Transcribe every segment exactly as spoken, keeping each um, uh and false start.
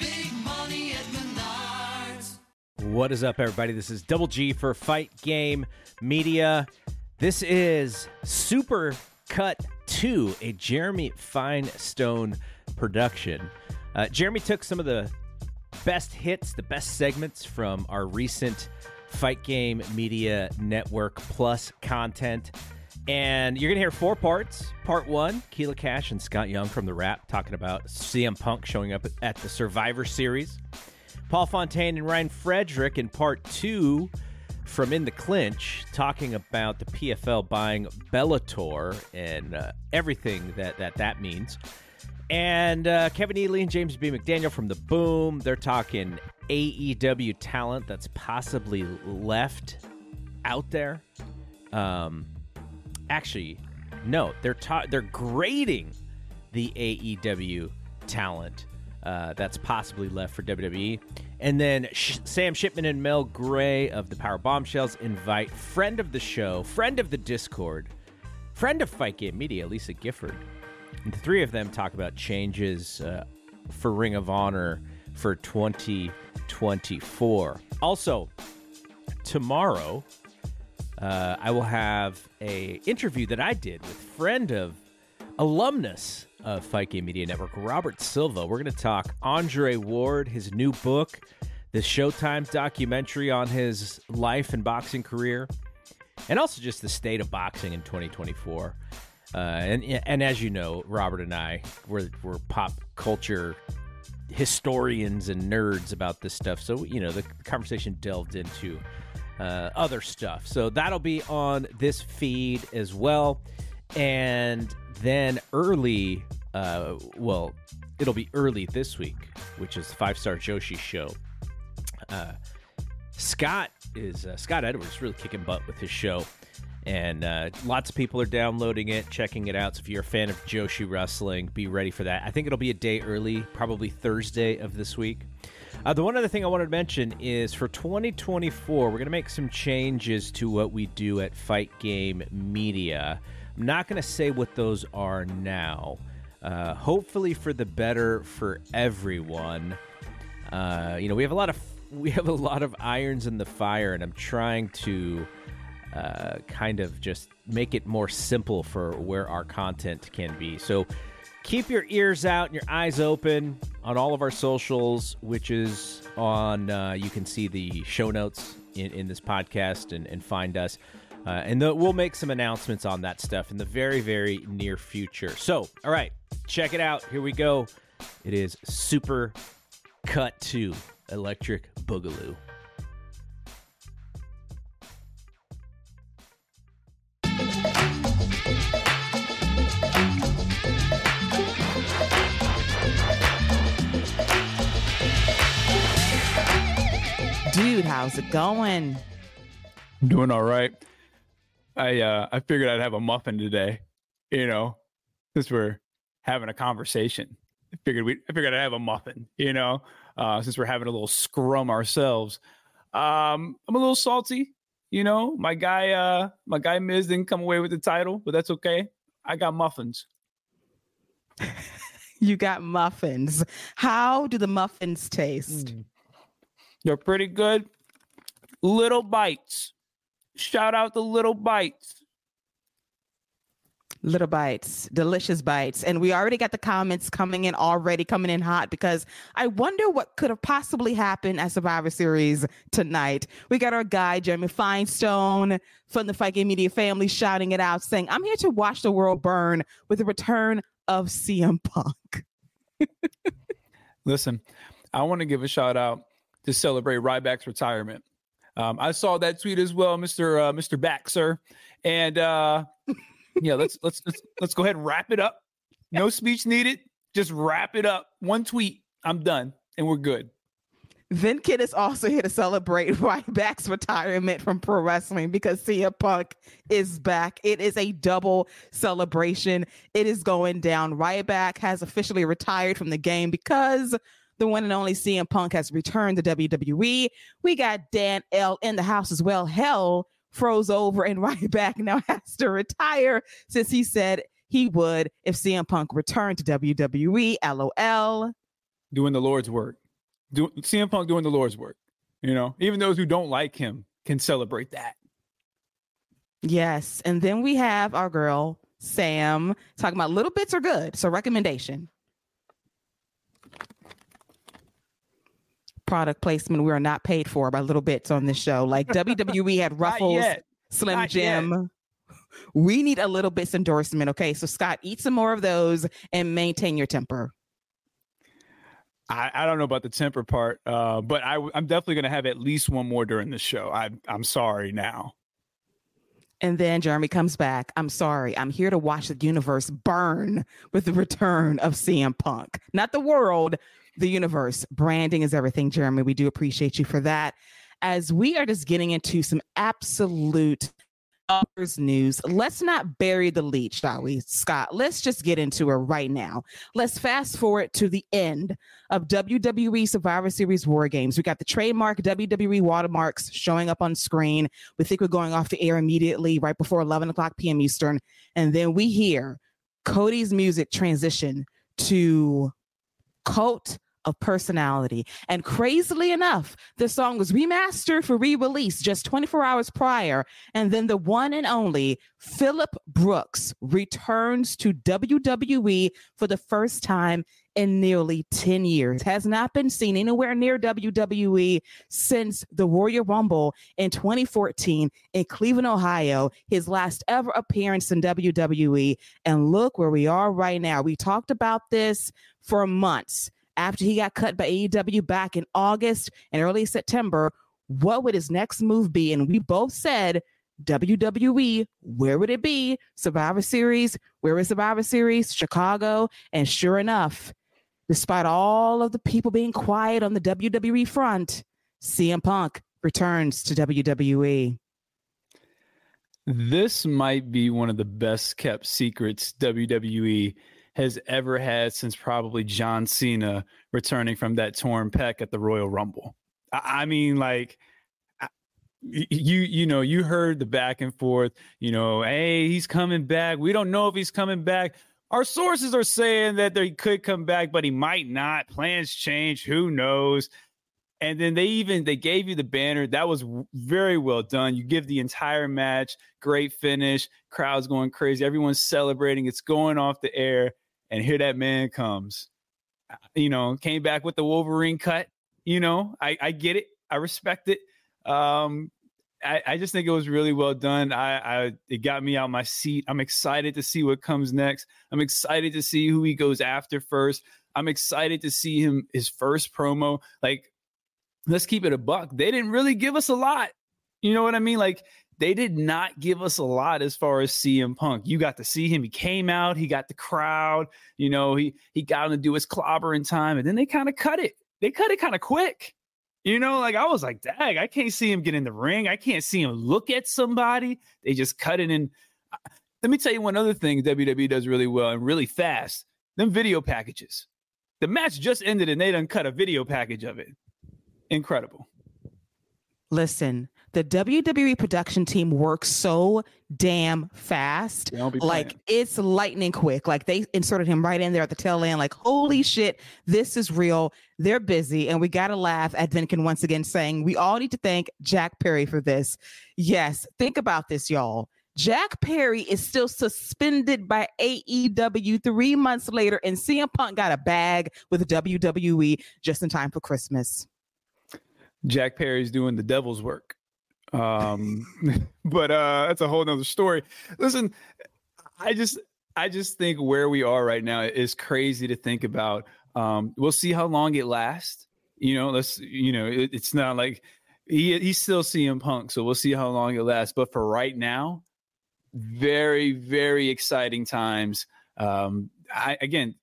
big money at Menards. What is up, everybody? This is Double G for Fight Game Media. This is Super Cut two, a Jeremy Finestone production. Uh, Jeremy took some of the best hits, the best segments from our recent Fight Game Media Network Plus content. And you're going to hear four parts. Part one, Keila Cash and Scott Young from The WRAP talking about C M Punk showing up at the Survivor Series. Paul Fontaine and Ryan Frederick in part two from In the Clinch talking about the P F L buying Bellator and uh, everything that, that that means. And uh, Kevin Ely and James B. McDaniel from The Boom. They're talking A E W talent that's possibly left out there. Um... Actually, no, they're ta- they're grading the A E W talent uh, that's possibly left for W W E. And then Sh- Sam Schipman and Mel Gray of the Power Bombshells invite friend of the show, friend of the Discord, friend of Fight Game Media, Lisa Gifford. And the three of them talk about changes uh, for Ring of Honor for twenty twenty-four. Also, tomorrow... Uh, I will have a interview that I did with friend of alumnus of Fight Game Media Network, Robert Silva. We're going to talk Andre Ward, his new book, the Showtime documentary on his life and boxing career, and also just the state of boxing in twenty twenty-four. Uh, and and as you know, Robert and I, we're, we're pop culture historians and nerds about this stuff. So, you know, the conversation delved into... Uh, other stuff. So that'll be on this feed as well. And then early, uh, well, it'll be early this week, which is the Five Star Joshi show. Uh, Scott is, uh, Scott Edwards really kicking butt with his show. And uh, lots of people are downloading it, checking it out. So if you're a fan of Joshi wrestling, be ready for that. I think it'll be a day early, probably Thursday of this week. Uh, the one other thing I wanted to mention is for twenty twenty-four, we're going to make some changes to what we do at Fight Game Media. I'm not going to say what those are now. Uh, hopefully for the better for everyone. Uh, you know, we have a lot of we have a lot of irons in the fire, and I'm trying to uh, kind of just make it more simple for where our content can be. So keep your ears out and your eyes open on all of our socials, which is on, uh, you can see the show notes in, in this podcast and, and find us. Uh, and the, we'll make some announcements on that stuff in the very, very near future. So, all right, check it out. Here we go. It is Super Cut two, Electric Boogaloo. Dude, how's it going? I'm doing all right. I uh, I figured I'd have a muffin today, you know, since we're having a conversation. I figured we I figured I'd have a muffin, you know, uh, since we're having a little scrum ourselves. Um, I'm a little salty, you know. My guy, uh, my guy Miz didn't come away with the title, but that's okay. I got muffins. You got muffins. How do the muffins taste? Mm. They're pretty good. Little bites. Shout out to Little Bites. Little bites, delicious bites. And we already got the comments coming in already, coming in hot, because I wonder what could have possibly happened at Survivor Series tonight. We got our guy, Jeremy Finestone, from the Fight Game Media family, shouting it out, saying, I'm here to watch the world burn with the return of C M Punk. Listen, I want to give a shout out to celebrate Ryback's retirement. Um, I saw that tweet as well, Mister Uh, Mister Back, sir. And uh, yeah, let's, let's let's let's go ahead and wrap it up. No speech needed. Just wrap it up. One tweet. I'm done, and we're good. Venkat is also here to celebrate Ryback's right retirement from pro wrestling because C M Punk is back. It is a double celebration. It is going down. Ryback has officially retired from the game because the one and only C M Punk has returned to W W E. We got Dan L in the house as well. Hell froze over and Ryback now has to retire since he said he would if C M Punk returned to W W E. LOL. Doing the Lord's work. Do, C M Punk doing the Lord's work. You know, even those who don't like him can celebrate that. Yes. And then we have our girl, Sam, talking about little bits are good. So recommendation. Product placement we are not paid for by little bits on this show. Like W W E had Ruffles, Slim not Jim. Yet. We need a little bits endorsement. Okay. So Scott, eat some more of those and maintain your temper. I, I don't know about the temper part, uh, but I, I'm definitely going to have at least one more during the show. I, I'm sorry now. And then Jeremy comes back. I'm sorry. I'm here to watch the universe burn with the return of C M Punk. Not the world, the universe. Branding is everything, Jeremy. We do appreciate you for that. As we are just getting into some absolute news, let's not bury the lead, shall we, Scott? Let's just get into it right now. Let's fast forward to the end of W W E Survivor Series War Games. We got the trademark W W E watermarks showing up on screen. We think we're going off the air immediately right before eleven o'clock p.m. Eastern. And then we hear Cody's music transition to Cult of Personality. And crazily enough, the song was remastered for re-release just twenty-four hours prior. And then the one and only Phillip Brooks returns to W W E for the first time in nearly ten years. Has not been seen anywhere near W W E since the Warrior Rumble in twenty fourteen in Cleveland, Ohio, his last ever appearance in W W E. And look where we are right now. We talked about this for months. After he got cut by A E W back in August and early September, what would his next move be? And we both said, W W E, where would it be? Survivor Series, where is Survivor Series? Chicago. And sure enough, despite all of the people being quiet on the W W E front, C M Punk returns to W W E. This might be one of the best kept secrets W W E has ever had since probably John Cena returning from that torn pec at the Royal Rumble. I, I mean, like, I, you you know, you heard the back and forth, you know, hey, he's coming back. We don't know if he's coming back. Our sources are saying that they could come back, but he might not. Plans change. Who knows? And then they even, they gave you the banner. That was very well done. You give the entire match, great finish, crowd's going crazy. Everyone's celebrating. It's going off the air. And here that man comes, you know, came back with the Wolverine cut. You know, I, I get it. I respect it. Um, I, I just think it was really well done. I, I it got me out of my seat. I'm excited to see what comes next. I'm excited to see who he goes after first. I'm excited to see him, his first promo. Like, let's keep it a buck. They didn't really give us a lot. You know what I mean? Like, they did not give us a lot as far as C M Punk. You got to see him. He came out. He got the crowd. You know, he he got him to do his clobber in time. And then they kind of cut it. They cut it kind of quick. You know, like, I was like, dang, I can't see him get in the ring. I can't see him look at somebody. They just cut it in. Let me tell you one other thing W W E does really well and really fast. Them video packages. The match just ended and they done cut a video package of it. Incredible. Listen. The W W E production team works so damn fast. Like, it's lightning quick. Like, they inserted him right in there at the tail end. Like, holy shit, this is real. They're busy. And we got to laugh at Venkin once again saying, we all need to thank Jack Perry for this. Yes. Think about this, y'all. Jack Perry is still suspended by A E W three months later. And C M Punk got a bag with W W E just in time for Christmas. Jack Perry's doing the devil's work. Um, but uh, that's a whole nother story. Listen, I just, I just think where we are right now is crazy to think about. Um, we'll see how long it lasts. You know, let's, you know, it, it's not like he he's still C M Punk, so we'll see how long it lasts. But for right now, very, very exciting times. Um, I again,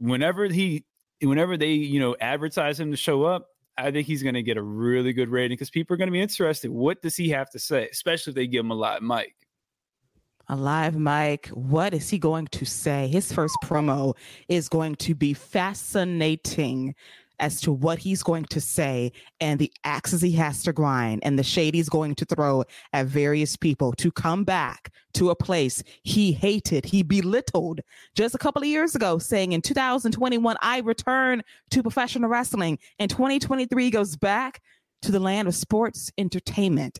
whenever he, whenever they, you know, advertise him to show up, I think he's going to get a really good rating because people are going to be interested. What does he have to say, especially if they give him a live mic? A live mic. What is he going to say? His first promo is going to be fascinating as to what he's going to say and the axes he has to grind and the shade he's going to throw at various people to come back to a place he hated, he belittled just a couple of years ago, saying in two thousand twenty-one, I return to professional wrestling. And twenty twenty-three he goes back to the land of sports entertainment.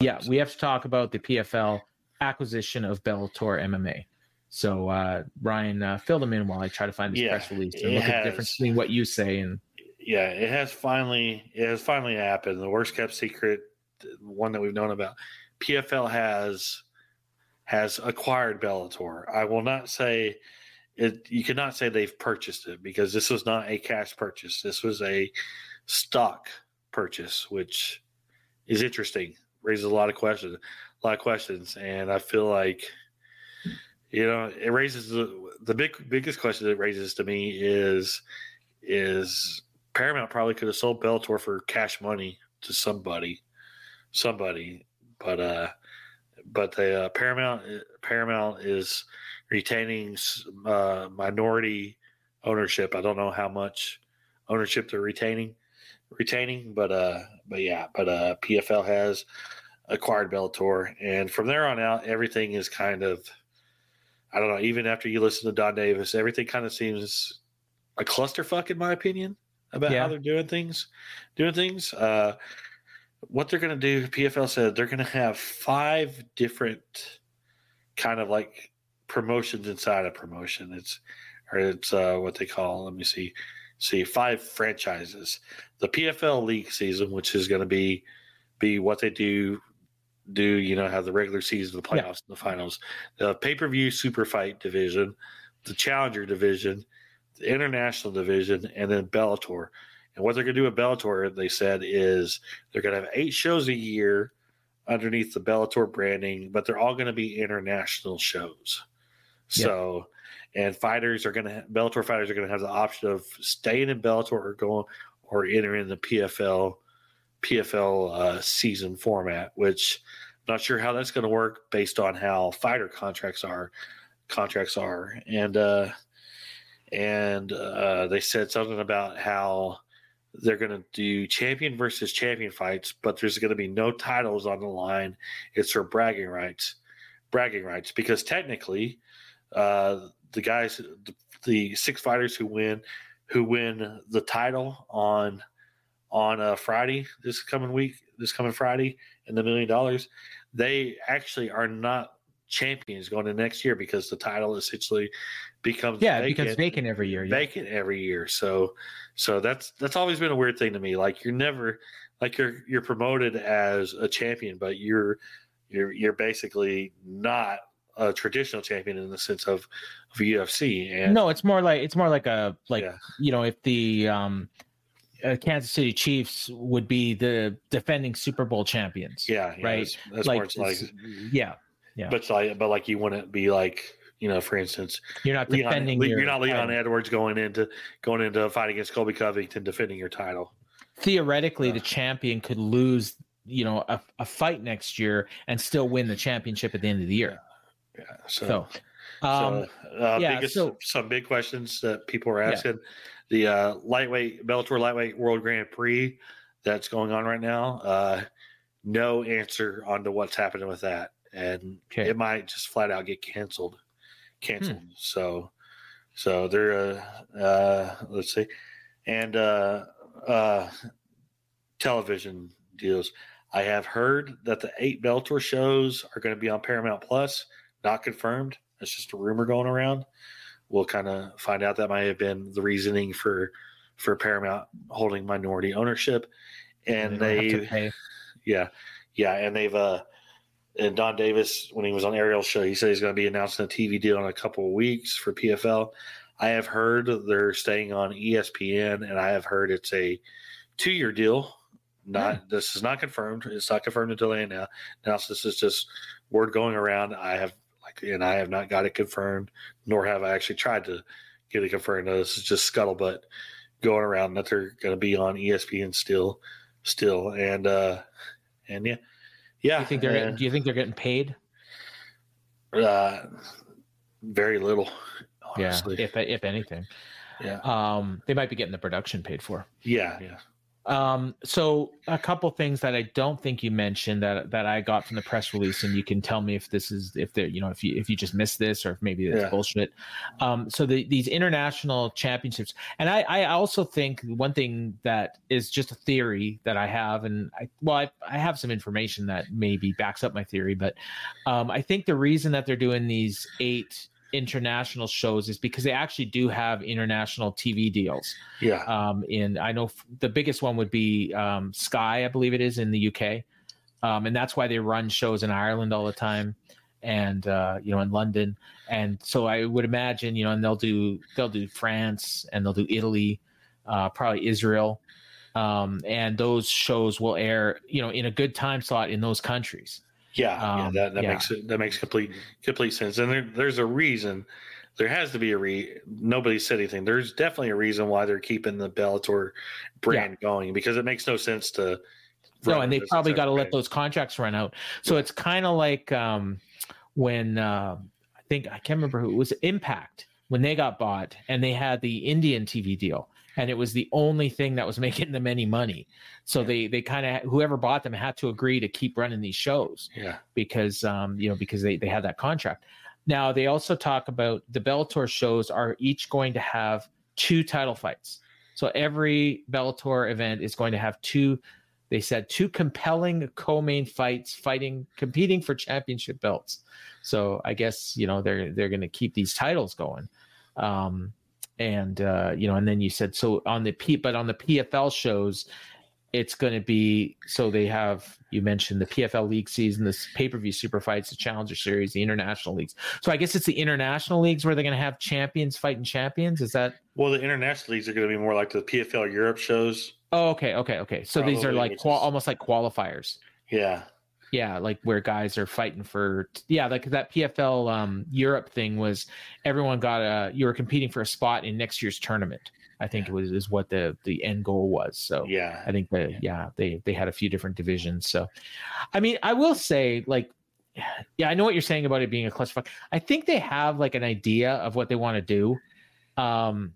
Yeah, we have to talk about the P F L acquisition of Bellator M M A. So, uh, Ryan, uh, fill them in while I try to find this yeah, press release and look has, at the difference between what you say and. Yeah, it has finally it has finally happened. The worst kept secret, one that we've known about. P F L has has acquired Bellator. I will not say it. You cannot say they've purchased it because this was not a cash purchase. This was a stock purchase, which is interesting. Raises a lot of questions, a lot of questions, and I feel like. You know, it raises the, the big biggest question that it raises to me is is Paramount probably could have sold Bellator for cash money to somebody, somebody, but uh, but the uh, Paramount Paramount is retaining uh, minority ownership. I don't know how much ownership they're retaining, retaining, but uh, but yeah, but uh, P F L has acquired Bellator, and from there on out, everything is kind of. I don't know, even after you listen to Don Davis, everything kind of seems a clusterfuck, in my opinion, about yeah. how they're doing things. Doing things. Uh, what they're going to do, P F L said, they're going to have five different kind of like promotions inside a promotion. It's or it's uh, what they call, let me see, see, five franchises. The P F L league season, which is going to be be what they do. Do you know how the regular season, the playoffs, yeah. and the finals, the pay-per-view super fight division, the challenger division, the international division, and then Bellator. And what they're going to do with Bellator, they said, is they're going to have eight shows a year underneath the Bellator branding, but they're all going to be international shows. Yeah. So, and fighters are going to, Bellator fighters are going to have the option of staying in Bellator or going or entering the P F L. P F L uh, season format, which I'm not sure how that's going to work based on how fighter contracts are, contracts are, and uh, and uh, they said something about how they're going to do champion versus champion fights, but there's going to be no titles on the line. It's for bragging rights, bragging rights, because technically, uh, the guys, the, the six fighters who win, who win the title on. On a Friday, this coming week, this coming Friday, in the million dollars, they actually are not champions going to next year because the title essentially becomes yeah, vacant, becomes vacant every year, yeah. vacant every year. So, so that's that's always been a weird thing to me. Like you're never, like you're you're promoted as a champion, but you're you're you're basically not a traditional champion in the sense of, of U F C. And no, it's more like it's more like a like yeah. you know if the um. Kansas City Chiefs would be the defending Super Bowl champions. Yeah, yeah right. That's like, where it's like, yeah, yeah. But like, but like, you wouldn't be like, you know, for instance, you're not Leon, defending. You're your, not Leon um, Edwards going into going into a fight against Colby Covington defending your title. Theoretically, uh, the champion could lose, you know, a, a fight next year and still win the championship at the end of the year. Yeah. So, so, um, so uh, yeah, biggest, so some big questions that people are asking. Yeah. The uh, lightweight Bellator lightweight World Grand Prix that's going on right now, uh, no answer on to what's happening with that, and okay. it might just flat out get canceled. Canceled. Hmm. So, so they're uh, uh, let's see, and uh, uh, television deals. I have heard that the eight Bellator shows are going to be on Paramount Plus. Not confirmed. That's just a rumor going around. We'll kind of find out. That might have been the reasoning for for Paramount holding minority ownership, and, and they, they yeah, yeah, and they've uh, and Don Davis when he was on Ariel's show, he said he's going to be announcing a T V deal in a couple of weeks for P F L. I have heard they're staying on E S P N, and I have heard it's a two year deal. Not yeah. This is not confirmed. It's not confirmed until they announce. Now, this is just word going around. I have. And I have not got it confirmed, nor have I actually tried to get it confirmed. No, this is just scuttlebutt going around that they're going to be on E S P N still, still, and uh, and yeah, yeah. Do you think they're getting, do you think they're getting paid? Uh, very little, honestly. Yeah, if if anything, yeah. Um, they might be getting the production paid for. Yeah, yeah. Um, so a couple things that I don't think you mentioned that that I got from the press release, and you can tell me if this is if they're you know if you if you just missed this or if maybe it's yeah. bullshit. Um, so the, these international championships, and I, I also think one thing that is just a theory that I have, and I, well I, I have some information that maybe backs up my theory, but um, I think the reason that they're doing these eight international shows is because they actually do have international T V deals. Yeah. Um, in I know f- the biggest one would be um, Sky, I believe it is, in the U K, um, and that's why they run shows in Ireland all the time, and uh, you know in London. And so I would imagine, you know, and they'll do they'll do France, and they'll do Italy, uh, probably Israel, um, and those shows will air, you know, in a good time slot in those countries. Yeah, um, yeah, that, that yeah. makes that makes complete complete sense. And there, there's a reason. There has to be a re. Nobody said anything. There's definitely a reason why they're keeping the Bellator brand yeah. going, because it makes no sense to. No, and they probably got to let those contracts run out. So yeah. it's kind of like um, when uh, I think I can't remember who it was. Impact, when they got bought and they had the Indian T V deal. And it was the only thing that was making them any money. So they, they kind of, whoever bought them had to agree to keep running these shows yeah. because, um, you know, because they, they had that contract. Now they also talk about the Bellator shows are each going to have two title fights. So every Bellator event is going to have two, they said two compelling co-main fights, fighting, competing for championship belts. So I guess, you know, they're, they're going to keep these titles going. Um, And, uh, you know, and then you said, so on the P, but on the P F L shows, it's going to be, so they have, you mentioned the P F L league season, this pay-per-view super fights, the Challenger Series, the international leagues. So I guess it's the international leagues where they're going to have champions fighting champions. Is that? Well, the international leagues are going to be more like the P F L Europe shows. Oh, okay. Okay. Okay. So probably, these are like qual- almost like qualifiers. Yeah. Yeah, like where guys are fighting for yeah, like that P F L um, Europe thing was everyone got a you were competing for a spot in next year's tournament. I think yeah. it was is what the the end goal was. So yeah, I think that yeah. yeah they they had a few different divisions. So I mean, I will say like yeah, I know what you're saying about it being a clusterfuck. I think they have like an idea of what they want to do. Um,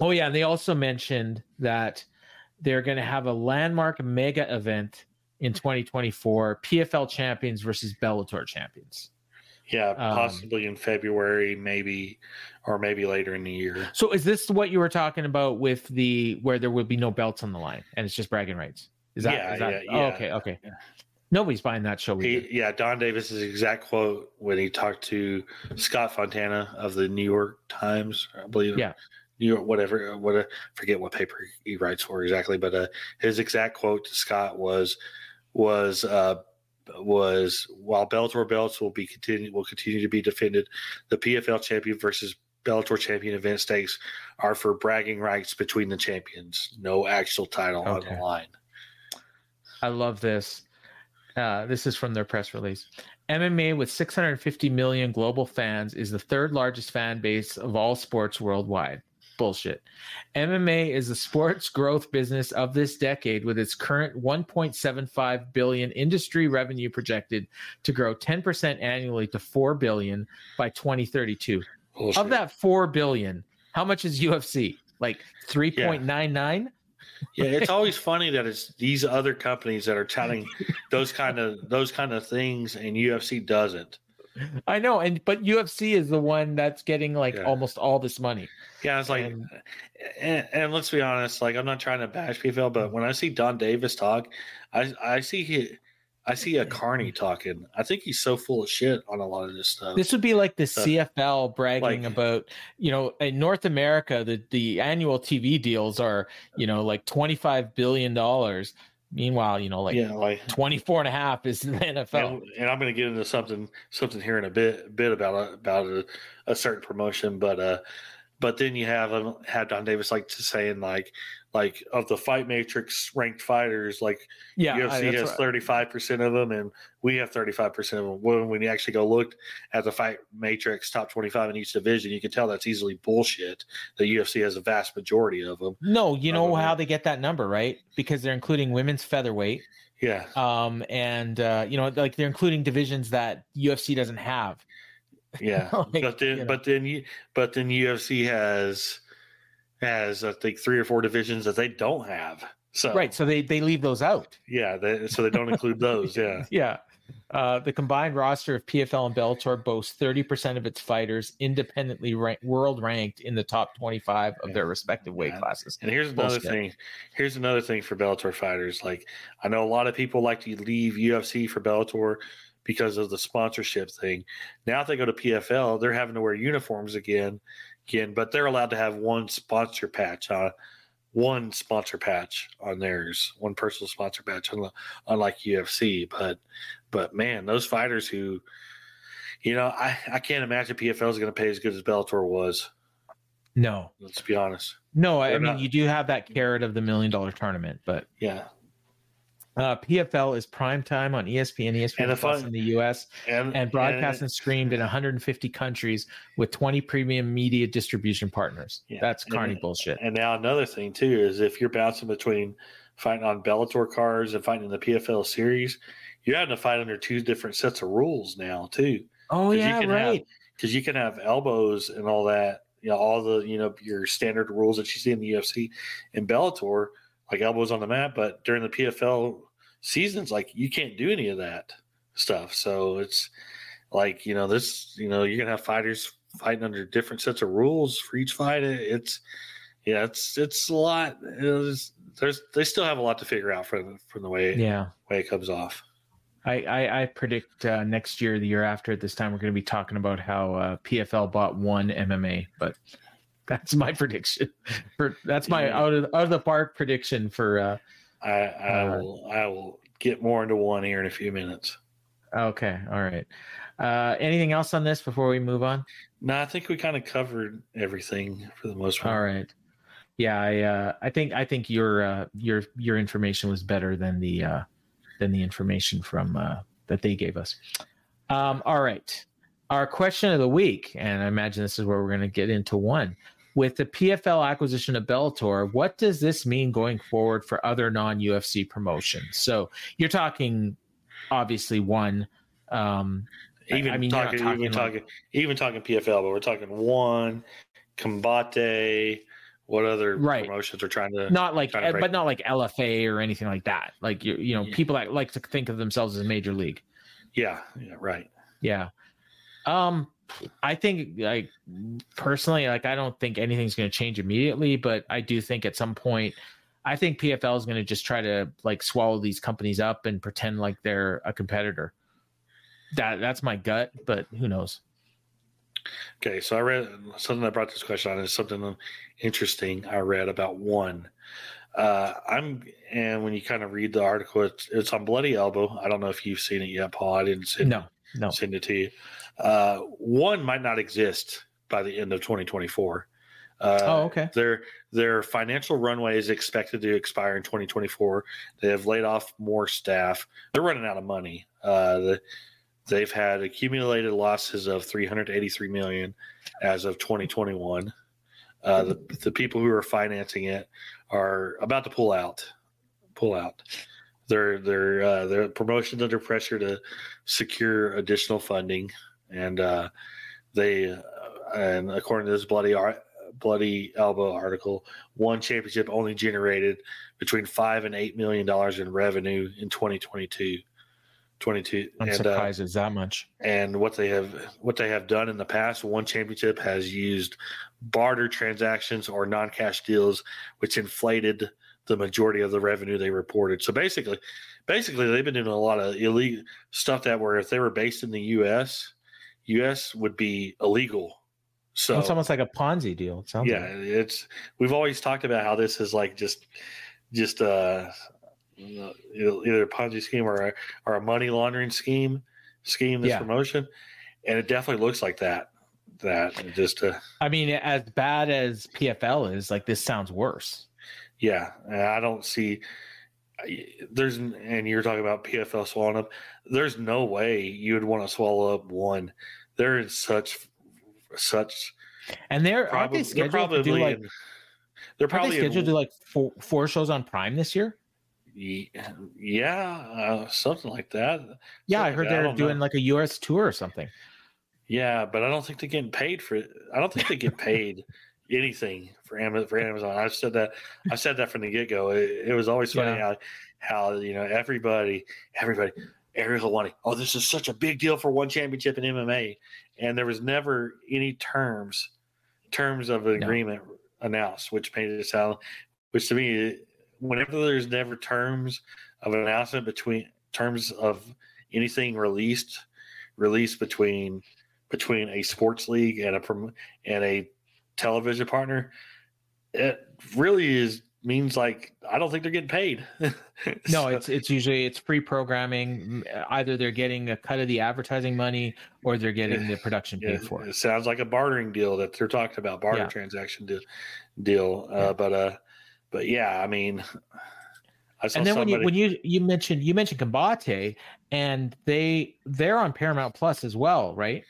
oh yeah, and they also mentioned that they're going to have a landmark mega event in twenty twenty-four, P F L champions versus Bellator champions. Yeah, possibly um, in February, maybe, or maybe later in the year. So is this what you were talking about with the, where there would be no belts on the line and it's just bragging rights? Is that, yeah, is that yeah, oh, yeah. okay, okay. Yeah. Nobody's buying that show. He, yeah, Don Davis's exact quote when he talked to Scott Fontana of the New York Times, I believe. Yeah. New York, whatever, whatever, forget what paper he writes for exactly, but uh, his exact quote to Scott was, was uh was while Bellator belts will be continue will continue to be defended, the P F L champion versus Bellator champion event stakes are for bragging rights between the champions. No actual title okay. on the line. I love this. Uh, this is from their press release. M M A with six hundred fifty million global fans is the third largest fan base of all sports worldwide. Bullshit. M M A is the sports growth business of this decade, with its current one point seven five billion industry revenue projected to grow ten percent annually to four billion by twenty thirty-two. Bullshit. Of that four billion, how much is U F C? Like three point nine nine? Yeah. yeah, it's always funny that it's these other companies that are touting those kind of those kind of things and U F C doesn't. I know, and but U F C is the one that's getting like yeah. almost all this money. Yeah, it's like, and, and, and let's be honest, like I'm not trying to bash P F L, but when I see Don Davis talk, I I see he, I see a carny talking. I think he's so full of shit on a lot of this stuff. This would be like the so, C F L bragging like, about, you know, in North America, the the annual T V deals are, you know, like twenty-five billion dollars. Meanwhile, you know, like, yeah, like twenty-four and a half is in the N F L. And, and I'm going to get into something something here in a bit bit about a, about a, a certain promotion, but uh, but then you have um, have Don Davis like to saying like like of the Fight Matrix ranked fighters, like yeah, U F C I, has right. thirty-five percent of them, and we have thirty-five percent of them. When, when you actually go look at the Fight Matrix top twenty-five in each division, you can tell that's easily bullshit. The U F C has a vast majority of them. No, you know um, how they get that number, right? Because they're including women's featherweight. Yeah. Um, and, uh, you know, like they're including divisions that U F C doesn't have. Yeah. like, but then, you know. but then, you, but then U F C has... has I think three or four divisions that they don't have. So right, so they, they leave those out. Yeah, they, so they don't include those. Yeah, yeah. Uh, the combined roster of P F L and Bellator boasts thirty percent of its fighters independently rank, world ranked in the top twenty-five of their respective weight yeah. classes. And here's another Bullshit. thing. Here's another thing for Bellator fighters. Like I know a lot of people like to leave U F C for Bellator because of the sponsorship thing. Now if they go to P F L, they're having to wear uniforms again. Again, but they're allowed to have one sponsor patch on, one sponsor patch on theirs, one personal sponsor patch, unlike U F C. But, but man, those fighters who, you know, I, I can't imagine P F L is going to pay as good as Bellator was. No, let's be honest. No, I, I mean not, you do have that carrot of the million dollar tournament, but yeah. Uh, P F L is prime time on E S P N, E S P N Plus in the U S, and, and broadcast and, and streamed in one hundred fifty countries with twenty premium media distribution partners. Yeah, That's carny bullshit. And now another thing, too, is if you're bouncing between fighting on Bellator cards and fighting in the P F L series, you're having to fight under two different sets of rules now, too. Oh, yeah, you can right. Because you can have elbows and all that, you know, all the, you know, your standard rules that you see in the U F C and Bellator, like elbows on the mat, but during the P F L seasons, like you can't do any of that stuff. So it's like, you know, this, you know, you're going to have fighters fighting under different sets of rules for each fight. It's, yeah, it's, it's a lot. It's, there's, they still have a lot to figure out from, from the way, yeah. way it comes off. I, I, I predict uh, next year, the year after at this time, we're going to be talking about how uh, P F L bought one M M A, but that's my prediction. For, that's my yeah. out of out of the park prediction for. Uh, I I uh, will I will get more into one here in a few minutes. Okay, all right. Uh, anything else on this before we move on? No, I think we kind of covered everything for the most part. All right. Yeah, I uh, I think I think your uh, your your information was better than the uh, than the information from uh, that they gave us. Um, all right. Our question of the week, and I imagine this is where we're going to get into one. With the P F L acquisition of Bellator, what does this mean going forward for other non-U F C promotions? So you're talking, obviously, one. Um, even I mean, talking, talking, even, like, talking even talking P F L, but we're talking one, Combate. What other right. promotions are trying to not like, to but not like L F A or anything like that. Like you, you know, yeah. people that like to think of themselves as a major league. Yeah. Yeah. Right. Yeah. Um. I think, like, personally, like, I don't think anything's going to change immediately, but I do think at some point, I think P F L is going to just try to, like, swallow these companies up and pretend like they're a competitor. That That's my gut, but who knows? Okay, so I read something that brought this question on is something interesting I read about one. Uh, I'm and when you kind of read the article, it's, it's on Bloody Elbow. I don't know if you've seen it yet, Paul. I didn't see it. No. No. Send it to you. Uh, one might not exist by the end of twenty twenty-four. Uh, oh, okay. Their their financial runway is expected to expire in twenty twenty-four. They have laid off more staff. They're running out of money. Uh, the, they've had accumulated losses of three hundred eighty-three million dollars as of twenty twenty-one. Uh, the the people who are financing it are about to pull out. Pull out. Their their uh, their promotion's under pressure to secure additional funding, and uh, they uh, and according to this bloody Ar- bloody elbow article, one championship only generated between five and eight million dollars in revenue in twenty twenty-two. twenty-two. I'm and, surprised uh, it's that much. And what they have what they have done in the past, one championship has used barter transactions or non-cash deals, which inflated the majority of the revenue they reported. So basically, basically they've been doing a lot of illegal stuff that where if they were based in the U S, U S would be illegal. So well, it's almost like a Ponzi deal. It sounds yeah, like. it's we've always talked about how this is like just, just uh, either a Ponzi scheme or a, or a money laundering scheme scheme this yeah. promotion, and it definitely looks like that. That just uh, I mean, as bad as P F L is, like this sounds worse. yeah, I don't see there's and you're talking about P F L swallowing up. There's no way you would want to swallow up one. They're in such such and they're probably they they're probably to do like, in, they're probably they scheduled in, to do like four, four shows on Prime this year. Yeah, uh, something like that. Yeah, something I heard like they're I doing know. like a U S tour or something. Yeah, but I don't think they're getting paid for it. I don't think they get paid anything for Amazon. For Amazon, I've said that. I've said that from the get go. It, it was always funny yeah. how, how you know everybody, everybody, everyone. Oh, this is such a big deal for one championship in M M A, and there was never any terms terms of an no. agreement announced, which made it sound. Which to me. It, Whenever there's never terms of an announcement between terms of anything released, released between between a sports league and a and a television partner, it really is means like I don't think they're getting paid. no, so, it's it's usually it's pre-programming. Either they're getting a cut of the advertising money or they're getting the production paid it, for. It sounds like a bartering deal that they're talking about, barter yeah. transaction deal. deal. Uh, yeah. But uh. But yeah, I mean, I saw and then somebody... when you when you you mentioned you mentioned Combate, and they they're on Paramount Plus as well, right?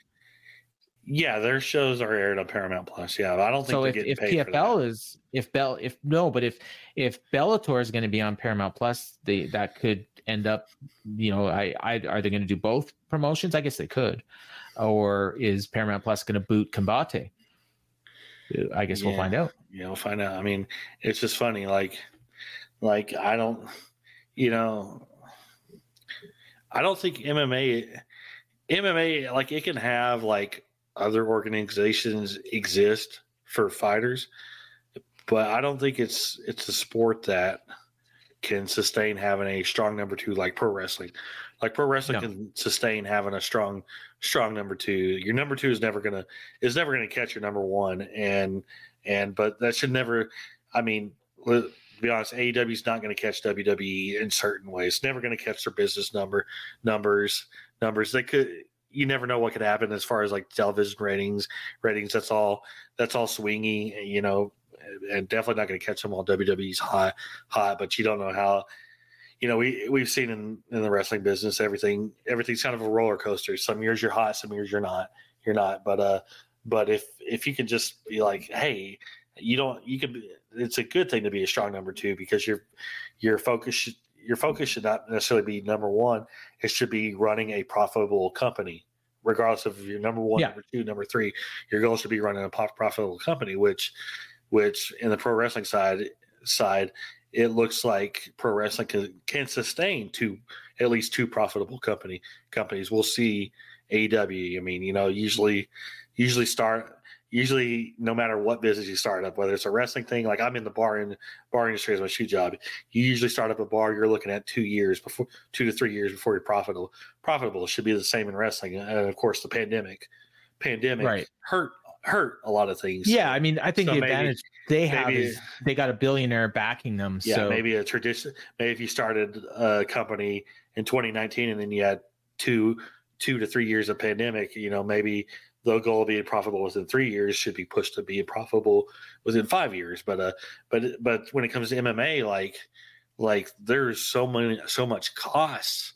Yeah, their shows are aired on Paramount Plus. Yeah, I don't think so. If, if paid P F L for that. is if Bell if no, but if if Bellator is going to be on Paramount Plus, they that could end up, you know, I I are they going to do both promotions? I guess they could, or is Paramount Plus going to boot Combate? I guess yeah. we'll find out. Yeah, we'll find out. I mean, it's just funny. Like, like I don't, you know, I don't think M M A, M M A, like it can have like other organizations exist for fighters, but I don't think it's it's a sport that can sustain having a strong number two like pro wrestling. Like pro wrestling no. can sustain having a strong, strong number two. Your number two is never gonna is never gonna catch your number one, and and but that should never. I mean, to be honest, A E W is not gonna catch W W E in certain ways. It's never gonna catch their business number numbers numbers. They could. You never know what could happen as far as like television ratings ratings. That's all. That's all swingy. You know, and definitely not gonna catch them all. W W E's hot hot, but you don't know how. You know, we we've seen in, in the wrestling business everything everything's kind of a roller coaster. Some years you're hot, some years you're not. You're not. But uh, but if if you can just be like, hey, you don't you can. It's a good thing to be a strong number two because your your focus your focus should not necessarily be number one. It should be running a profitable company, regardless of your number one, yeah. number two, number three. Your goal should be running a profitable company, which which in the pro wrestling side side. It looks like pro wrestling can, can sustain two, at least two profitable company companies. We'll see A E W. I mean, you know, usually, usually start, usually no matter what business you start up, whether it's a wrestling thing, like I'm in the bar in bar industry as my shoe job. You usually start up a bar, you're looking at two years before, two to three years before you're profitable. Profitable it should be the same in wrestling, and of course, the pandemic, pandemic right. hurt. hurt a lot of things. Yeah, I mean, I think so the maybe, advantage they have maybe, is they got a billionaire backing them. Yeah, so maybe a tradition. Maybe if you started a company in twenty nineteen and then you had two, two to three years of pandemic, you know, maybe the goal of being profitable within three years should be pushed to be profitable within five years. But uh, but but when it comes to M M A, like like there's so many so much costs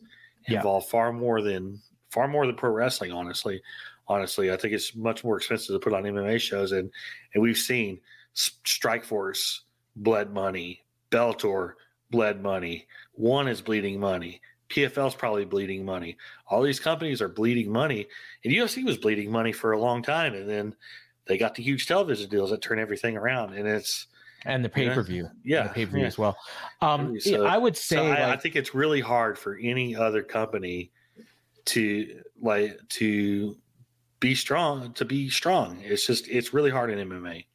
involved, yeah. far more than far more than pro wrestling, honestly. Honestly, I think it's much more expensive to put on M M A shows, and and we've seen Strikeforce bled money, Bellator bled money, One is bleeding money, P F L's probably bleeding money. All these companies are bleeding money, and U F C was bleeding money for a long time, and then they got the huge television deals that turn everything around, and it's and the pay per view, yeah, and the pay per view yeah. as well. Um, so, I would say so I, like, I think it's really hard for any other company to like to. Be strong to be strong. It's just it's really hard in M M A.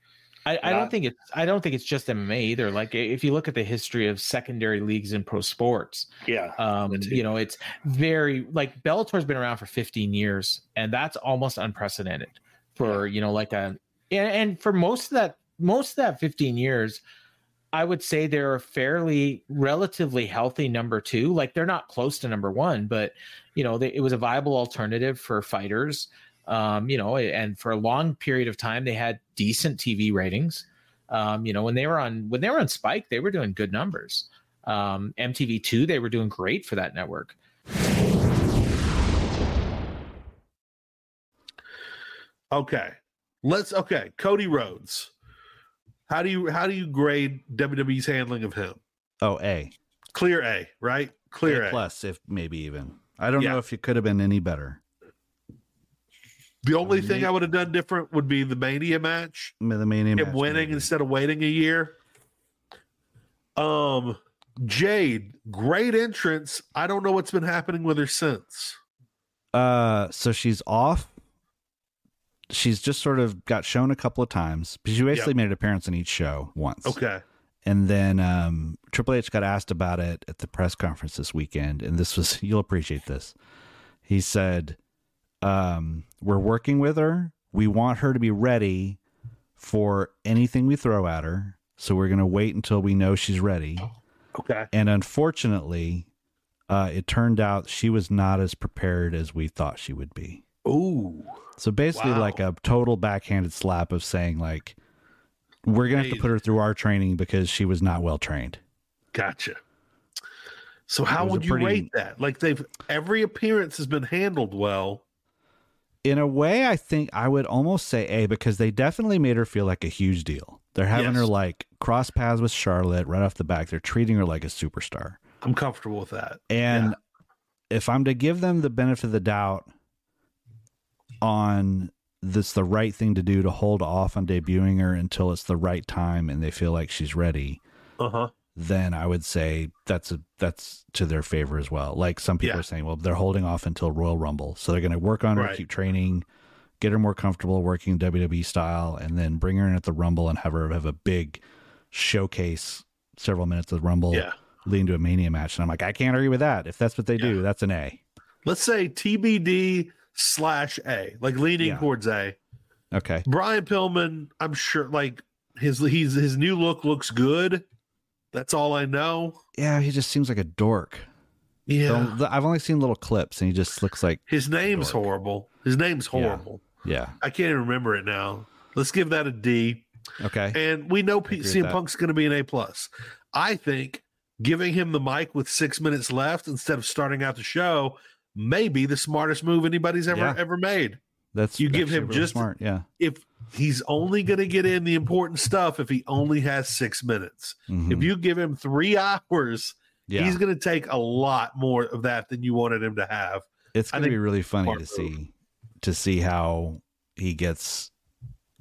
I, I don't I, think it's I don't think it's just M M A either. Like if you look at the history of secondary leagues in pro sports, yeah, um, you know it's very like Bellator's been around for fifteen years, and that's almost unprecedented for yeah. you know like a and, and for most of that most of that fifteen years, I would say they're a fairly relatively healthy number two. Like they're not close to number one, but you know they, it was a viable alternative for fighters. Um, you know, and for a long period of time, they had decent T V ratings. Um, you know, when they were on when they were on Spike, they were doing good numbers. Um, M T V two, they were doing great for that network. Okay, let's. Okay, Cody Rhodes. How do you how do you grade W W E's handling of him? Oh, A. Clear A, right? Clear A. Plus, if maybe even. I don't yeah. know if it could have been any better. The only I mean, thing I would have done different would be the Mania match. The Mania match. And winning maybe. Instead of waiting a year. Um, Jade, great entrance. I don't know what's been happening with her since. Uh, so she's off. She's just sort of got shown a couple of times. She basically yep. made an appearance in each show once. Okay. And then um, Triple H got asked about it at the press conference this weekend. And this was, you'll appreciate this. He said, um, we're working with her. We want her to be ready for anything we throw at her. So we're going to wait until we know she's ready. Okay. And unfortunately, uh, it turned out she was not as prepared as we thought she would be. Ooh. So basically wow. like a total backhanded slap of saying like, we're going to have to put her through our training because she was not well trained. Gotcha. So how would you pretty, rate that? Like they've, every appearance has been handled well. In a way, I think I would almost say A, because they definitely made her feel like a huge deal. They're having yes. her like cross paths with Charlotte right off the back. They're treating her like a superstar. I'm comfortable with that. And yeah. if I'm to give them the benefit of the doubt, on this the right thing to do to hold off on debuting her until it's the right time and they feel like she's ready, uh-huh. then I would say that's a, that's to their favor as well. Like some people yeah. are saying, well, they're holding off until Royal Rumble. So they're going to work on her, right. keep training, get her more comfortable working W W E style, and then bring her in at the Rumble and have her have a big showcase, several minutes of the Rumble yeah. leading to a Mania match. And I'm like, I can't argue with that. If that's what they yeah. do, that's an A. Let's say T B D... slash A, like leaning yeah. towards A. Okay. Brian Pillman, I'm sure, like his he's his new look looks good. That's all I know. Yeah, he just seems like a dork. Yeah, so, I've only seen little clips, and he just looks like his name's horrible. His name's horrible. Yeah. yeah, I can't even remember it now. Let's give that a D. Okay. And we know P- C M Punk's going to be an A plus. I think giving him the mic with six minutes left instead of starting out the show. Maybe the smartest move anybody's ever yeah. ever made. That's you that's give him just smart. Yeah. If he's only going to get in the important stuff, if he only has six minutes, mm-hmm. if you give him three hours, yeah. he's going to take a lot more of that than you wanted him to have. It's going to be really funny to see move. to see how he gets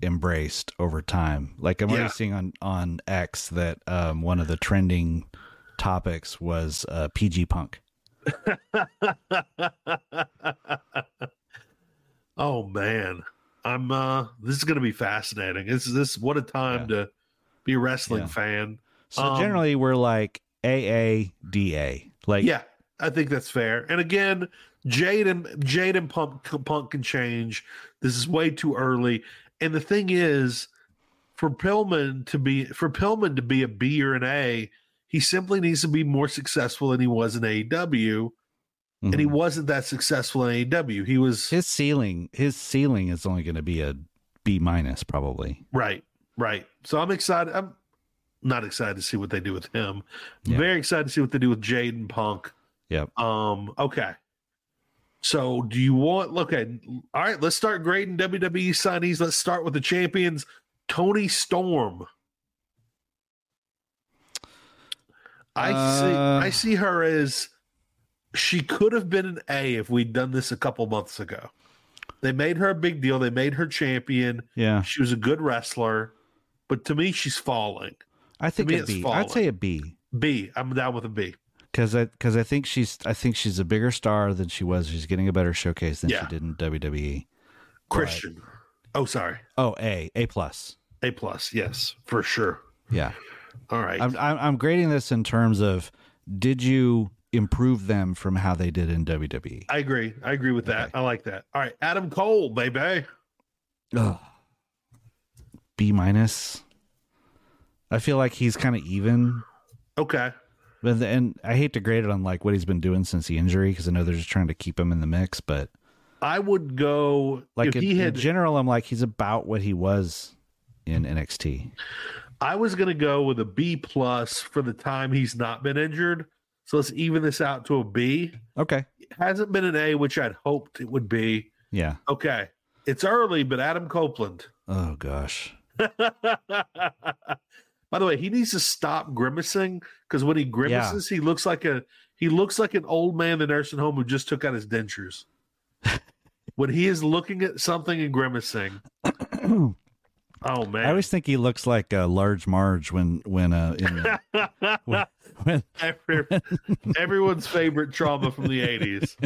embraced over time. Like I'm yeah. already seeing on on X that um, one of the trending topics was uh, P G Punk. Oh man, I'm uh this is gonna be fascinating. This is this what a time yeah. to be a wrestling yeah. fan. So um, generally we're like A A D A, like yeah I think that's fair. And again, Jade and Jade and Punk, Punk can change. This is way too early. And the thing is, for Pillman to be for Pillman to be a B or an A, he simply needs to be more successful than he was in A E W, mm-hmm. and he wasn't that successful in A E W. He was his ceiling. His ceiling is only going to be a B minus, probably. Right, right. So I'm excited. I'm not excited to see what they do with him. Yeah. Very excited to see what they do with Jade and Punk. Yep. Um. Okay. So do you want? Okay. All right. Let's start grading W W E signees. Let's start with the champions. Toni Storm. I see. Uh, I see her as she could have been an A if we'd done this a couple months ago. They made her a big deal. They made her champion. Yeah, she was a good wrestler, but to me, she's falling. I think a B. Falling. I'd say a B. B. I'm down with a B because I because I think she's I think she's a bigger star than she was. She's getting a better showcase than yeah. she did in W W E. Christian. But, oh, sorry. Oh, A. A plus. A plus. Yes, for sure. Yeah. All right. I'm, I'm grading this in terms of, did you improve them from how they did in W W E? I agree. I agree with that. Okay. I like that. All right. Adam Cole, baby. Ugh. B minus. I feel like he's kind of even. Okay. But the, and I hate to grade it on like what he's been doing since the injury, because I know they're just trying to keep him in the mix, but I would go like if in, he had... in general, I'm like, he's about what he was in N X T. I was going to go with a B plus for the time he's not been injured. So let's even this out to a B. Okay. It hasn't been an A, which I'd hoped it would be. Yeah. Okay. It's early, but Adam Copeland. Oh, gosh. By the way, he needs to stop grimacing, because when he grimaces, yeah. he looks like a he looks like an old man in the nursing home who just took out his dentures. When he is looking at something and grimacing. Oh, man. I always think he looks like a Large Marge when when uh in the, when, when, Every, when... everyone's favorite trauma from the eighties.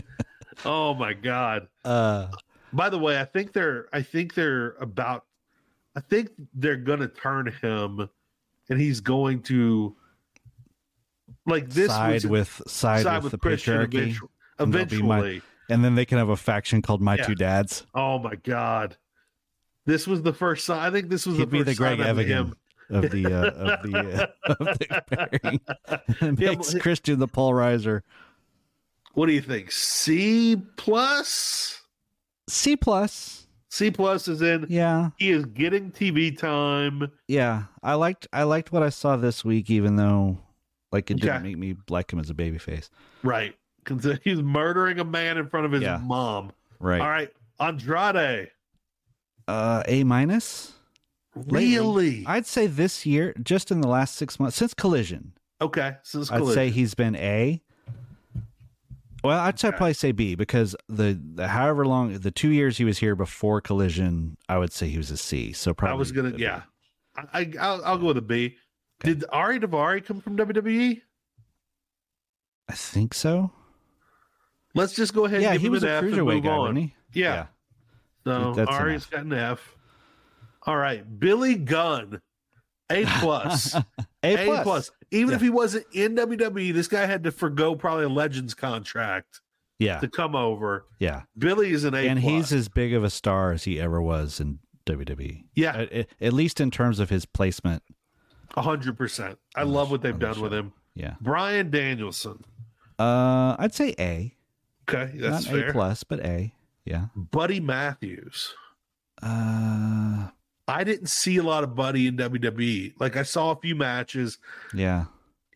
Oh my God. Uh By the way, I think they're I think they're about I think they're gonna turn him, and he's going to like this side with side, side with, with the patriarchy eventually, eventually. And, my, and then they can have a faction called My yeah. Two Dads. Oh my God, this was the first sign. I think this was He'd the be first the Greg Evigan of the uh, of the uh, of the pairing. Makes yeah, Christian the Paul Reiser. What do you think? C plus. C plus. C plus is in. Yeah. He is getting T V time. Yeah. I liked I liked what I saw this week, even though like it okay. didn't make me like him as a babyface. Right. Because he's murdering a man in front of his yeah. mom. Right. All right. Andrade. Uh A minus. Really? I'd say this year, just in the last six months, since Collision. Okay. Since Collision. I'd say he's been A. Well, I'd okay. probably say B, because the, the however long the two years he was here before Collision, I would say he was a C. So probably I was gonna yeah, I, I I'll, I'll go with a B. Okay. Did Ari Daivari come from W W E? I think so. Let's just go ahead. Yeah, and give he him was an a F cruiserweight guy, wasn't he? Yeah. yeah. So Ari's got an F. All right, Billy Gunn, A plus, A plus. A plus. Even yeah. if he wasn't in W W E, this guy had to forgo probably a Legends contract yeah. to come over. Yeah. Billy is an A plus. And he's as big of a star as he ever was in W W E. Yeah. At, at least in terms of his placement. one hundred percent. I on love the, what they've done the with him. Yeah. Bryan Danielson. Uh, I'd say A. Okay, that's Not fair. Not A plus, but A. Yeah. Buddy Matthews. Uh... I didn't see a lot of Buddy in W W E. Like, I saw a few matches. Yeah.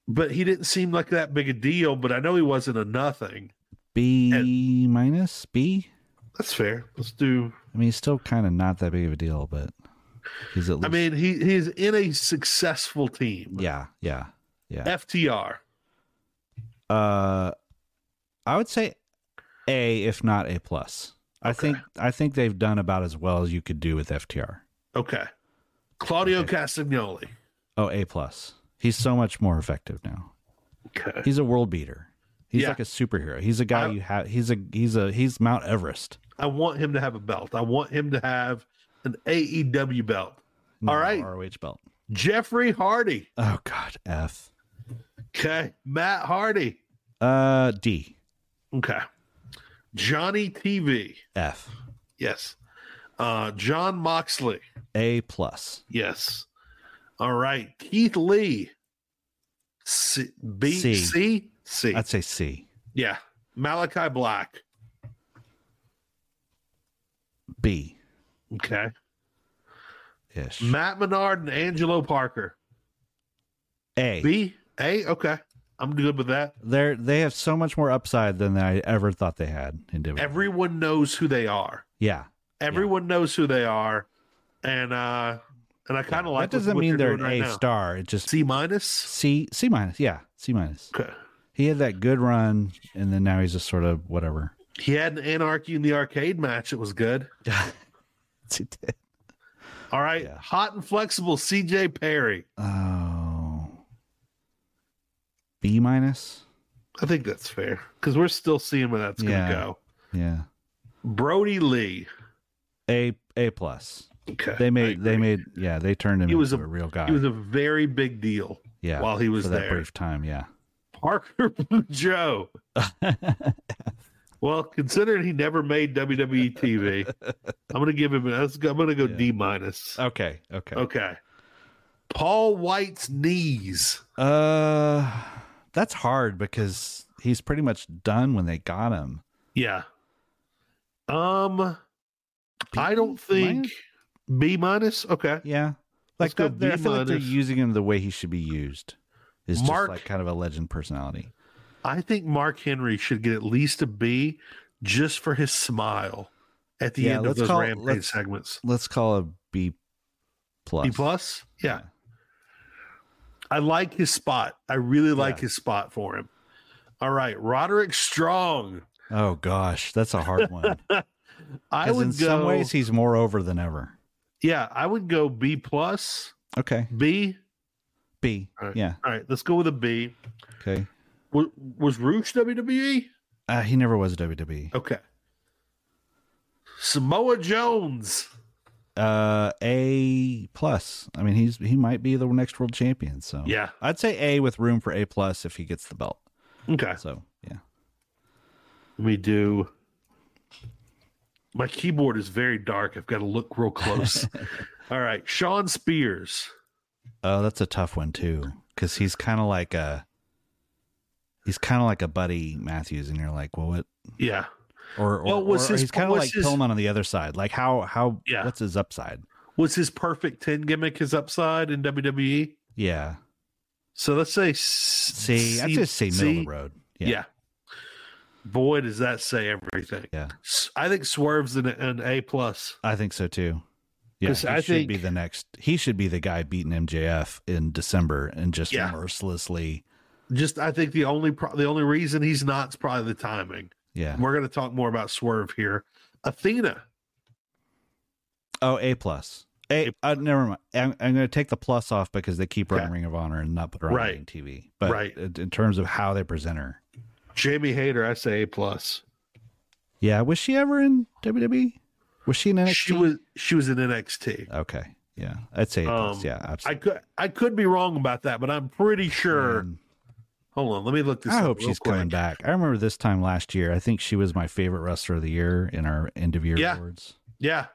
But he didn't seem like that big a deal, but I know he wasn't a nothing. B and minus? B? That's fair. Let's do... I mean, he's still kind of not that big of a deal, but he's at least... I mean, he he's in a successful team. Yeah, yeah, yeah. F T R. Uh, I would say A, if not A+. plus. Okay. I think I think they've done about as well as you could do with F T R. Okay. Claudio okay. Castagnoli. Oh, A plus. He's so much more effective now. Okay. He's a world beater. He's yeah. like a superhero. He's a guy I, you have he's a he's a he's Mount Everest. I want him to have a belt. I want him to have an A E W belt. No, all right. R O H belt. Jeffrey Hardy. Oh God, F. Okay. Matt Hardy. Uh D. Okay. Johnny T V. F. Yes. Uh, John Moxley. A plus. Yes. All right. Keith Lee. C, B, C. C? C. I'd say C. Yeah. Malachi Black. B. Okay. Ish. Matt Menard and Angelo Parker. A. B? A? Okay. I'm good with that. They're, they have so much more upside than I ever thought they had in W W E. Everyone knows who they are. Yeah. Everyone yeah. knows who they are, and uh, and I kind of yeah. like that. Doesn't what mean they're an right A now. Star. It just C minus, C C minus, yeah, C minus. Okay. He had that good run, and then now he's just sort of whatever. He had an Anarchy in the Arcade match. It was good. He did. All right, yeah. hot and flexible. C J Perry. Oh, B minus. I think that's fair because we're still seeing where that's yeah. gonna go. Yeah. Brody Lee. A A plus. Okay. They made they made yeah, they turned him he was into a, a real guy. He was a very big deal yeah, while he was for that there. Brief time, yeah. Parker Joe. Well, considering he never made W W E T V, I'm gonna give him I'm gonna go yeah. D minus. Okay, okay. Okay. Paul White's knees. Uh that's hard because he's pretty much done when they got him. Yeah. Um B I don't think minus? B minus. Okay. Yeah. Like, that, I feel like they're using him the way he should be used. Is just like kind of a legend personality. I think Mark Henry should get at least a B just for his smile at the yeah, end of those call, Rampage let's, segments. Let's call a B plus. B plus? Yeah. yeah. I like his spot. I really like yeah. his spot for him. All right. Roderick Strong. Oh, gosh. That's a hard one. I would in go, some ways, he's more over than ever. Yeah. I would go B plus. Okay. B. B. All right. Yeah. All right. Let's go with a B. Okay. W- was Roosh W W E? Uh, he never was W W E. Okay. Samoa Jones. Uh, A plus. I mean, he's he might be the next world champion. So yeah, I'd say A with room for A plus if he gets the belt. Okay. So yeah. Let me do. My keyboard is very dark. I've got to look real close. All right, Sean Spears. Oh, that's a tough one too, because he's kind of like a. He's kind of like a Buddy Matthews, and you're like, well, what? Yeah. Or, or, well, was or his, he's kind of like his, Pillman on the other side. Like, how, how, yeah. what's his upside? Was his perfect ten gimmick his upside in W W E? Yeah. So let's say, see, C, I'd just say C, middle of the road. Yeah. yeah. Boy, does that say everything. Yeah. I think Swerve's an, an A plus. I think so too. Yeah. He I should think, be the next, he should be the guy beating M J F in December and just yeah. mercilessly. Just, I think the only pro- the only reason he's not is probably the timing. Yeah, we're going to talk more about Swerve here. Athena. Oh, A plus. A. A plus. Uh, never mind. I'm, I'm going to take the plus off because they keep her okay. on Ring of Honor and not put her right. on T V. But right. in terms of how they present her, Jamie Hayter, I say A plus. Yeah, was she ever in W W E? Was she in N X T? She was. She was in N X T. Okay. Yeah, I'd say A plus. Um, yeah, absolutely. I could. I could be wrong about that, but I'm pretty sure. And, hold on, let me look this I up. I hope she's quick. coming back. I remember this time last year. I think she was my favorite wrestler of the year in our end of year yeah. awards. Yeah.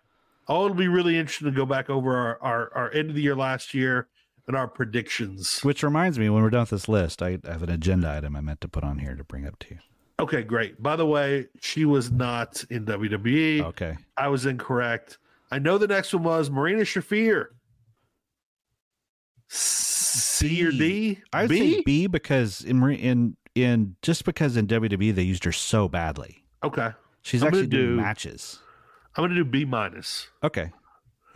Oh, it'll be really interesting to go back over our, our, our end of the year last year and our predictions. Which reminds me, when we're done with this list, I have an agenda item I meant to put on here to bring up to you. Okay, great. By the way, she was not in W W E. Okay. I was incorrect. I know the next one was Marina Shafir. C or D? I'd say B because in in in just because in W W E they used her so badly. Okay, she's I'm actually doing do, matches. I'm gonna do B minus. Okay,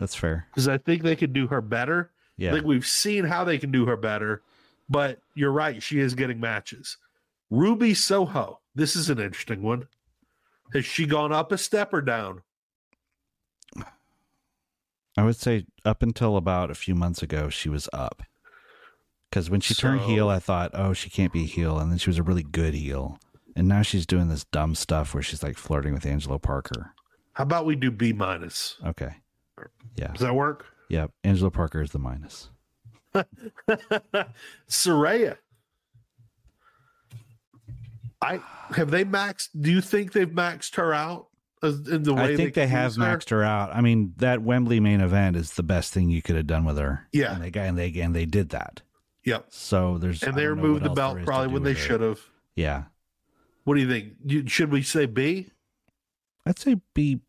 that's fair because I think they could do her better. Yeah, I think we've seen how they can do her better, but you're right, she is getting matches. Ruby Soho. This is an interesting one. Has she gone up a step or down? I would say up until about a few months ago, she was up. Because when she so, turned heel, I thought, oh, she can't be a heel. And then she was a really good heel. And now she's doing this dumb stuff where she's like flirting with Angelo Parker. How about we do B minus? Okay. Yeah. Does that work? Yeah. Angelo Parker is the minus. Saraya. I have they maxed? Do you think they've maxed her out? In the way I think they, they have her? maxed her out. I mean, that Wembley main event is the best thing you could have done with her. Yeah, and they and they and they did that. Yep. So there's and they removed the belt probably when they should have. Yeah. What do you think? You, should we say B? I'd say B.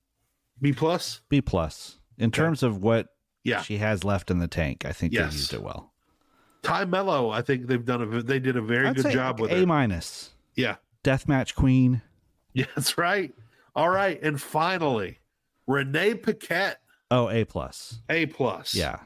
B plus. B plus. In okay. terms of what yeah. she has left in the tank, I think yes. they used it well. Ty Mello, I think they've done a they did a very I'd good job with it. A minus. Yeah. Deathmatch Queen. Yeah, that's right. All right, and finally, Renee Paquette. Oh, A plus. A plus. Yeah.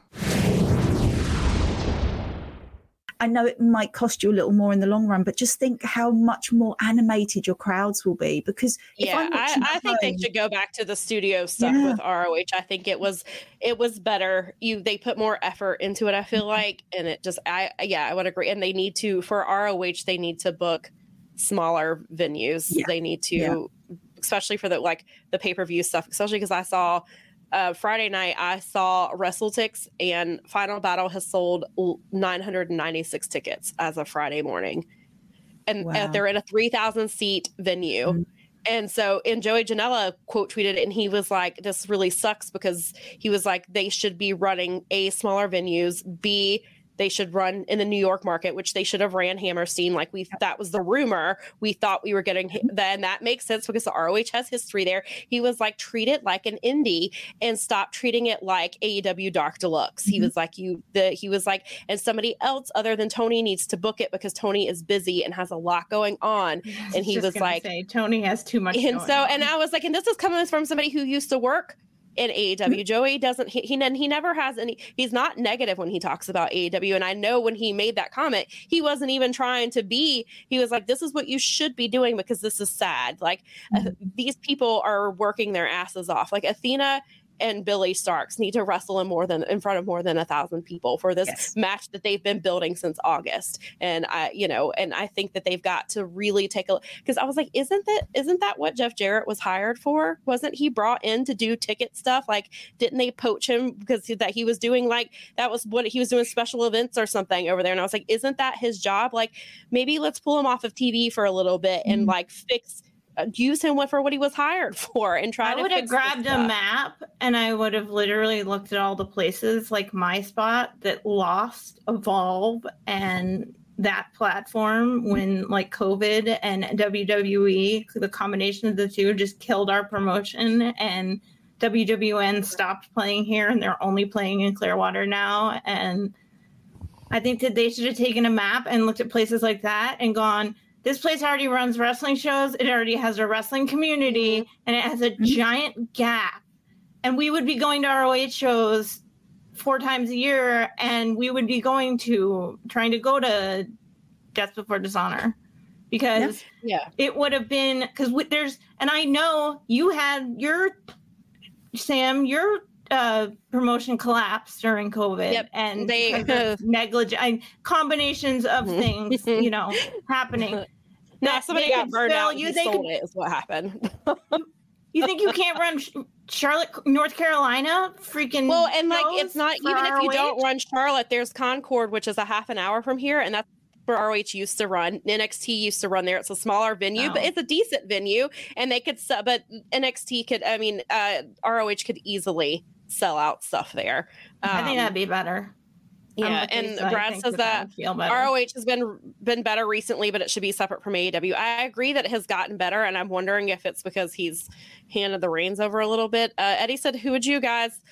I know it might cost you a little more in the long run, but just think how much more animated your crowds will be. Because if yeah, I'm watching I, I think home, they should go back to the studio stuff yeah. with R O H. I think it was it was better. You they put more effort into it. I feel like, and it just I yeah I would agree. And they need to for R O H they need to book smaller venues. Yeah. They need to. Yeah. Especially for the like the pay-per-view stuff, especially because I saw uh, Friday night, I saw WrestleTix and Final Battle has sold nine hundred ninety-six tickets as of Friday morning. And wow. uh, they're in a three thousand seat venue. Mm-hmm. And so, and Joey Janela quote tweeted it, and he was like, this really sucks because he was like, they should be running A, smaller venues, B, they should run in the New York market, which they should have ran Hammerstein. Like we, that was the rumor. We thought we were getting then. That makes sense because the R O H has history there. He was like, treat it like an indie and stop treating it like A E W Dark Deluxe. Mm-hmm. He was like, you, the, he was like, and somebody else other than Tony needs to book it because Tony is busy and has a lot going on. And he was like, say, Tony has too much. And so, on. and I was like, and this is coming from somebody who used to work in A E W. Mm-hmm. Joey doesn't, he, he he never has any, he's not negative when he talks about A E W. And I know when he made that comment, he wasn't even trying to be, he was like, this is what you should be doing because this is sad. Like mm-hmm. uh, these people are working their asses off. Like Athena and Billy Starks need to wrestle in more than in front of more than a thousand people for this yes. match that they've been building since August. And I, you know, and I think that they've got to really take a look, because I was like, isn't that, isn't that what Jeff Jarrett was hired for? Wasn't he brought in to do ticket stuff? Like, didn't they poach him because he, that he was doing like, that was what he was doing, special events or something over there. And I was like, isn't that his job? Like, maybe let's pull him off of T V for a little bit mm-hmm. and like fix use him for what he was hired for and try I to I would have grabbed a map and I would have literally looked at all the places like my spot that lost Evolve and that platform when like COVID and W W E, the combination of the two just killed our promotion, and W W N stopped playing here and they're only playing in Clearwater now. And I think that they should have taken a map and looked at places like that and gone, this place already runs wrestling shows. It already has a wrestling community, and it has a giant gap. And we would be going to R O H shows four times a year, and we would be going to, trying to go to Death Before Dishonor. Because yeah. Yeah. it would have been, because there's, and I know you had your, Sam, your uh, promotion collapsed during COVID yep. and they uh, negligent combinations of things, you know, happening. Now somebody got burned out. You think it is what happened? You think you can't run Charlotte, North Carolina, freaking? Well, and like it's not even if you don't run Charlotte. There's Concord, which is a half an hour from here, and that's where R O H used to run. N X T used to run there. It's a smaller venue, oh. but it's a decent venue, and they could. But N X T could. I mean, uh, R O H could easily sell out stuff there. Um, I think that'd be better. Yeah, and so Brad says that, that R O H has been been better recently, but it should be separate from A E W. I agree that it has gotten better, and I'm wondering if it's because he's handed the reins over a little bit. Uh, Eddie said, who would you guys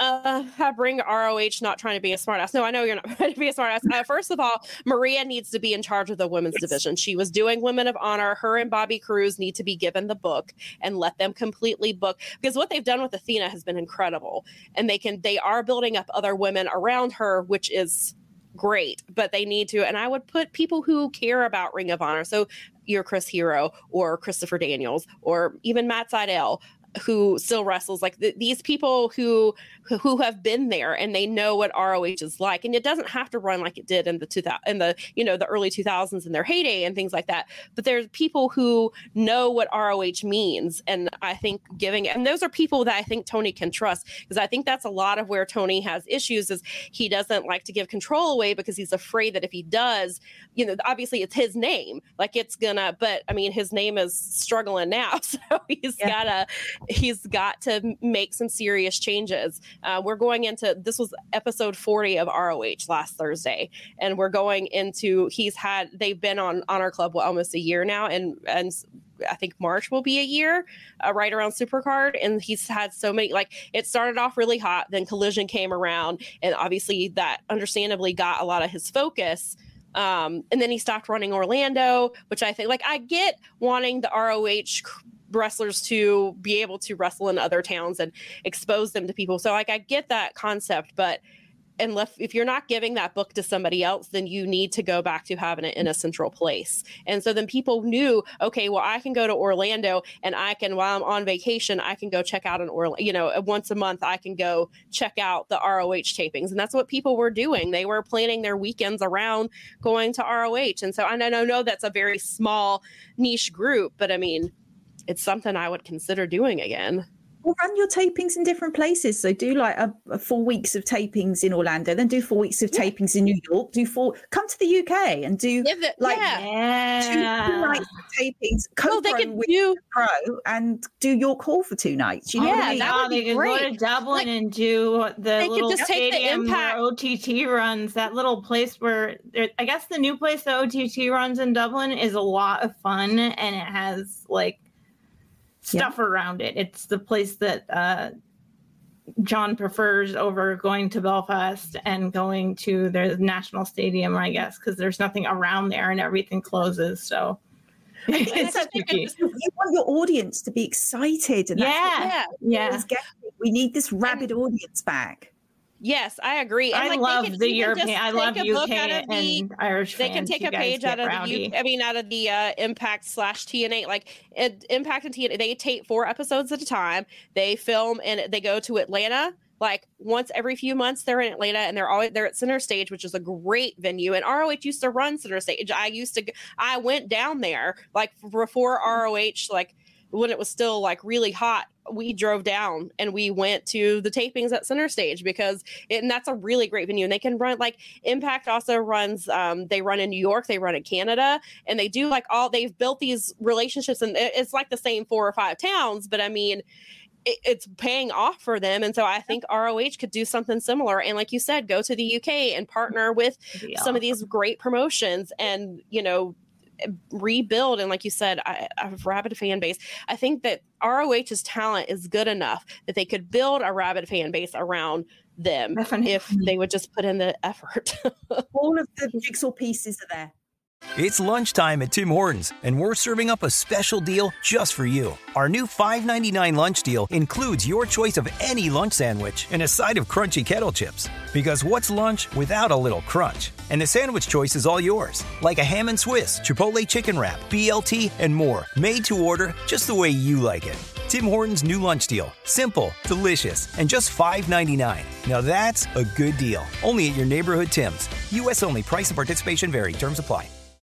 uh, have bring to R O H? Not trying to be a smartass. No, I know you're not trying to be a smartass. Uh, first of all, Maria needs to be in charge of the women's yes. division. She was doing Women of Honor. Her and Bobby Cruz need to be given the book and let them completely book, because what they've done with Athena has been incredible, and they can they are building up other women around her, which is great, but they need to, and I would put people who care about Ring of Honor. So you're Chris Hero or Christopher Daniels or even Matt Sydal, who still wrestles, like th- these people who who have been there and they know what R O H is like, and it doesn't have to run like it did in the two thousand in the you know the early two thousands in their heyday and things like that, but there's people who know what R O H means, and I think giving and those are people that I think Tony can trust, because I think that's a lot of where Tony has issues is he doesn't like to give control away because he's afraid that if he does, you know, obviously it's his name, like it's gonna, but I mean his name is struggling now, so he's yeah. gotta He's got to make some serious changes. Uh, we're going into, this was episode forty of R O H last Thursday, and we're going into, he's had, they've been on Honor Club well, almost a year now, and and I think March will be a year, uh, right around Supercard, and he's had so many, like, it started off really hot, then Collision came around, and obviously that understandably got a lot of his focus. Um, and then he stopped running Orlando, which I think, like, I get wanting the R O H cr- wrestlers to be able to wrestle in other towns and expose them to people. So like, I get that concept, but unless if you're not giving that book to somebody else, then you need to go back to having it in a central place. And so then people knew, okay, well, I can go to Orlando and I can, while I'm on vacation, I can go check out an Orlando, you know, once a month, I can go check out the R O H tapings. And that's what people were doing. They were planning their weekends around going to R O H. And so I know, know that's a very small niche group, but I mean, it's something I would consider doing again. Well, run your tapings in different places. So do like a, a four weeks of tapings in Orlando, then do four weeks of yeah. tapings in New York. Do four. Come to the U K and do yeah, the, like yeah. two, two nights of tapings. Co- well, they could do pro and do York Hall for two nights. You know, oh, what I mean? That would be they great. Go to Dublin like, and do the they little could just stadium take the where O T T runs. That little place where I guess the new place that O T T runs in Dublin is a lot of fun, and it has like. Stuff yeah. around it. It's the place that uh, John prefers over going to Belfast and going to their national stadium, I guess, because there's nothing around there and everything closes. So it's so just, you want your audience to be excited. And yeah. yeah, yeah. We need this rabid and, audience back. Yes, I agree. And I like, love the European. I love U K and the, Irish fans. They can take a page out of rowdy. the. I mean, out of the uh, Impact slash T N A. Like it, Impact and T N A, they tape four episodes at a time. They film and they go to Atlanta. Like once every few months, they're in Atlanta, and they're always they're at Center Stage, which is a great venue. And R O H used to run Center Stage. I used to. I went down there like before R O H, like when it was still like really hot. We drove down and we went to the tapings at Center Stage because it, and that's a really great venue. And they can run like Impact also runs, um, they run in New York, they run in Canada, and they do like all they've built these relationships. And it's like the same four or five towns, but I mean, it, it's paying off for them. And so I think R O H could do something similar. And like you said, go to the U K and partner with yeah. some of these great promotions and, you know, rebuild. And like you said, I, I have a rabid fan base. I think that ROH's talent is good enough that they could build a rabid fan base around them Definitely. If they would just put in the effort. All of the jigsaw pieces are there. It's lunchtime at Tim Hortons, and we're serving up a special deal just for you. Our new five ninety-nine lunch deal includes your choice of any lunch sandwich and a side of crunchy kettle chips. Because what's lunch without a little crunch? And the sandwich choice is all yours, like a ham and Swiss, Chipotle chicken wrap, B L T, and more, made to order just the way you like it. Tim Hortons' new lunch deal. Simple, delicious, and just five ninety-nine. Now that's a good deal. Only at your neighborhood Tim's. U S only. Price and participation vary. Terms apply.